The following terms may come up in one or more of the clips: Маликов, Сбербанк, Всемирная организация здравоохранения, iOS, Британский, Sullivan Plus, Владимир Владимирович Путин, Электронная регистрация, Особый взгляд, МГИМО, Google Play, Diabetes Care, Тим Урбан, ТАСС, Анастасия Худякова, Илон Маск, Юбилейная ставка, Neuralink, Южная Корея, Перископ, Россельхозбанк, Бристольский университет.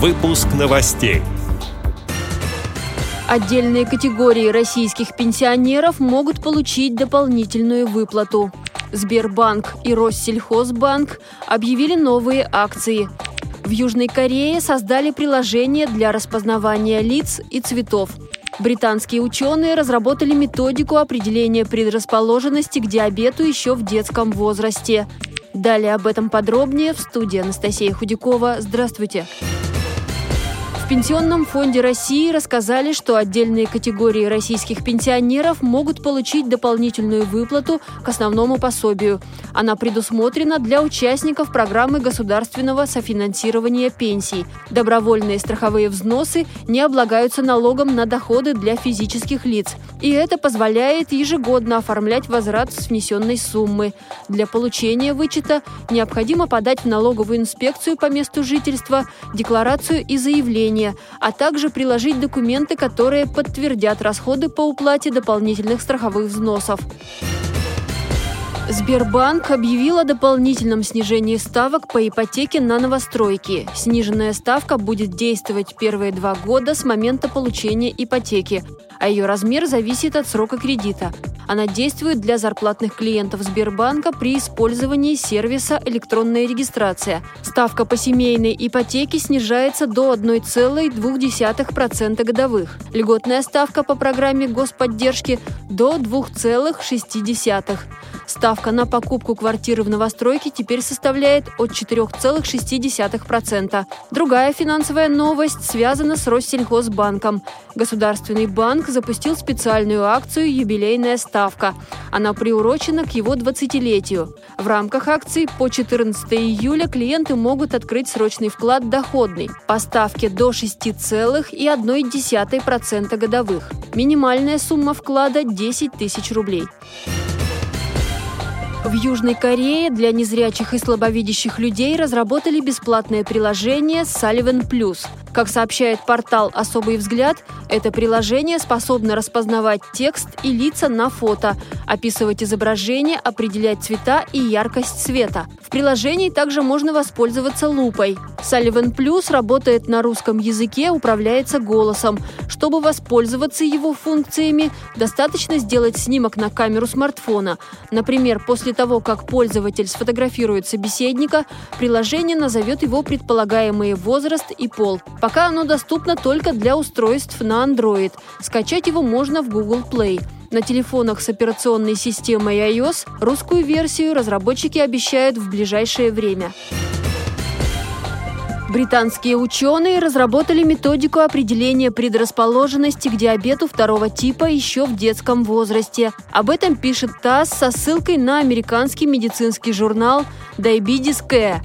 Выпуск новостей. Отдельные категории российских пенсионеров могут получить дополнительную выплату. Сбербанк и Россельхозбанк объявили новые акции. В Южной Корее создали приложение для распознавания лиц и цветов. Британские ученые разработали методику определения предрасположенности к диабету еще в детском возрасте. Далее об этом подробнее в студии Анастасия Худякова. Здравствуйте! В Пенсионном фонде России рассказали, что отдельные категории российских пенсионеров могут получить дополнительную выплату к основному пособию. Она предусмотрена для участников программы государственного софинансирования пенсий. Добровольные страховые взносы не облагаются налогом на доходы для физических лиц. И это позволяет ежегодно оформлять возврат с внесенной суммы. Для получения вычета необходимо подать в налоговую инспекцию по месту жительства декларацию и заявление, а также приложить документы, которые подтвердят расходы по уплате дополнительных страховых взносов. Сбербанк объявил о дополнительном снижении ставок по ипотеке на новостройки. Сниженная ставка будет действовать первые 2 года с момента получения ипотеки, а ее размер зависит от срока кредита. Она действует для зарплатных клиентов Сбербанка при использовании сервиса «Электронная регистрация». Ставка по семейной ипотеке снижается до 1,2% годовых. Льготная ставка по программе господдержки – до 2,6%. Ставка на покупку квартиры в новостройке теперь составляет от 4,6%. Другая финансовая новость связана с Россельхозбанком. Государственный банк запустил специальную акцию «Юбилейная ставка». Она приурочена к его 20-летию. В рамках акции по 14 июля клиенты могут открыть срочный вклад доходный по ставке до 6,1% годовых. Минимальная сумма вклада – 10 тысяч рублей. В Южной Корее для незрячих и слабовидящих людей разработали бесплатное приложение Sullivan Plus. Как сообщает портал «Особый взгляд», это приложение способно распознавать текст и лица на фото, описывать изображение, определять цвета и яркость света. В приложении также можно воспользоваться лупой. Sullivan Plus работает на русском языке, управляется голосом. Чтобы воспользоваться его функциями, достаточно сделать снимок на камеру смартфона. Например, после того, как пользователь сфотографирует собеседника, приложение назовет его предполагаемый возраст и пол. Пока оно доступно только для устройств на Android. Скачать его можно в Google Play. На телефонах с операционной системой iOS русскую версию разработчики обещают в ближайшее время. Британские ученые разработали методику определения предрасположенности к диабету 2 типа еще в детском возрасте. Об этом пишет ТАСС со ссылкой на американский медицинский журнал Diabetes Care.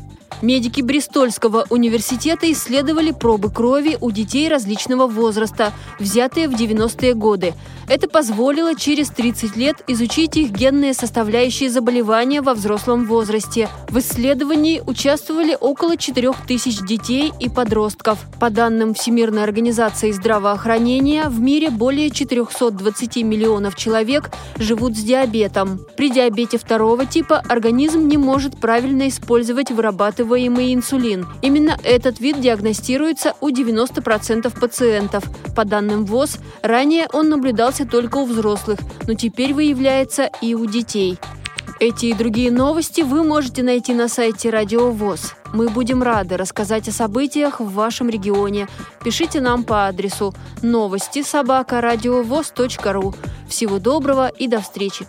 Медики Бристольского университета исследовали пробы крови у детей различного возраста, взятые в 90-е годы. Это позволило через 30 лет изучить их генные составляющие заболевания во взрослом возрасте. В исследовании участвовали около 4000 детей и подростков. По данным Всемирной организации здравоохранения, в мире более 420 миллионов человек живут с диабетом. При диабете 2 типа организм не может правильно использовать вырабатываемые инсулин. Именно этот вид диагностируется у 90% пациентов. По данным ВОЗ, ранее он наблюдался только у взрослых, но теперь выявляется и у детей. Эти и другие новости вы можете найти на сайте Радио ВОЗ. Мы будем рады рассказать о событиях в вашем регионе. Пишите нам по адресу новости@радиовоз.ру. Всего доброго и до встречи!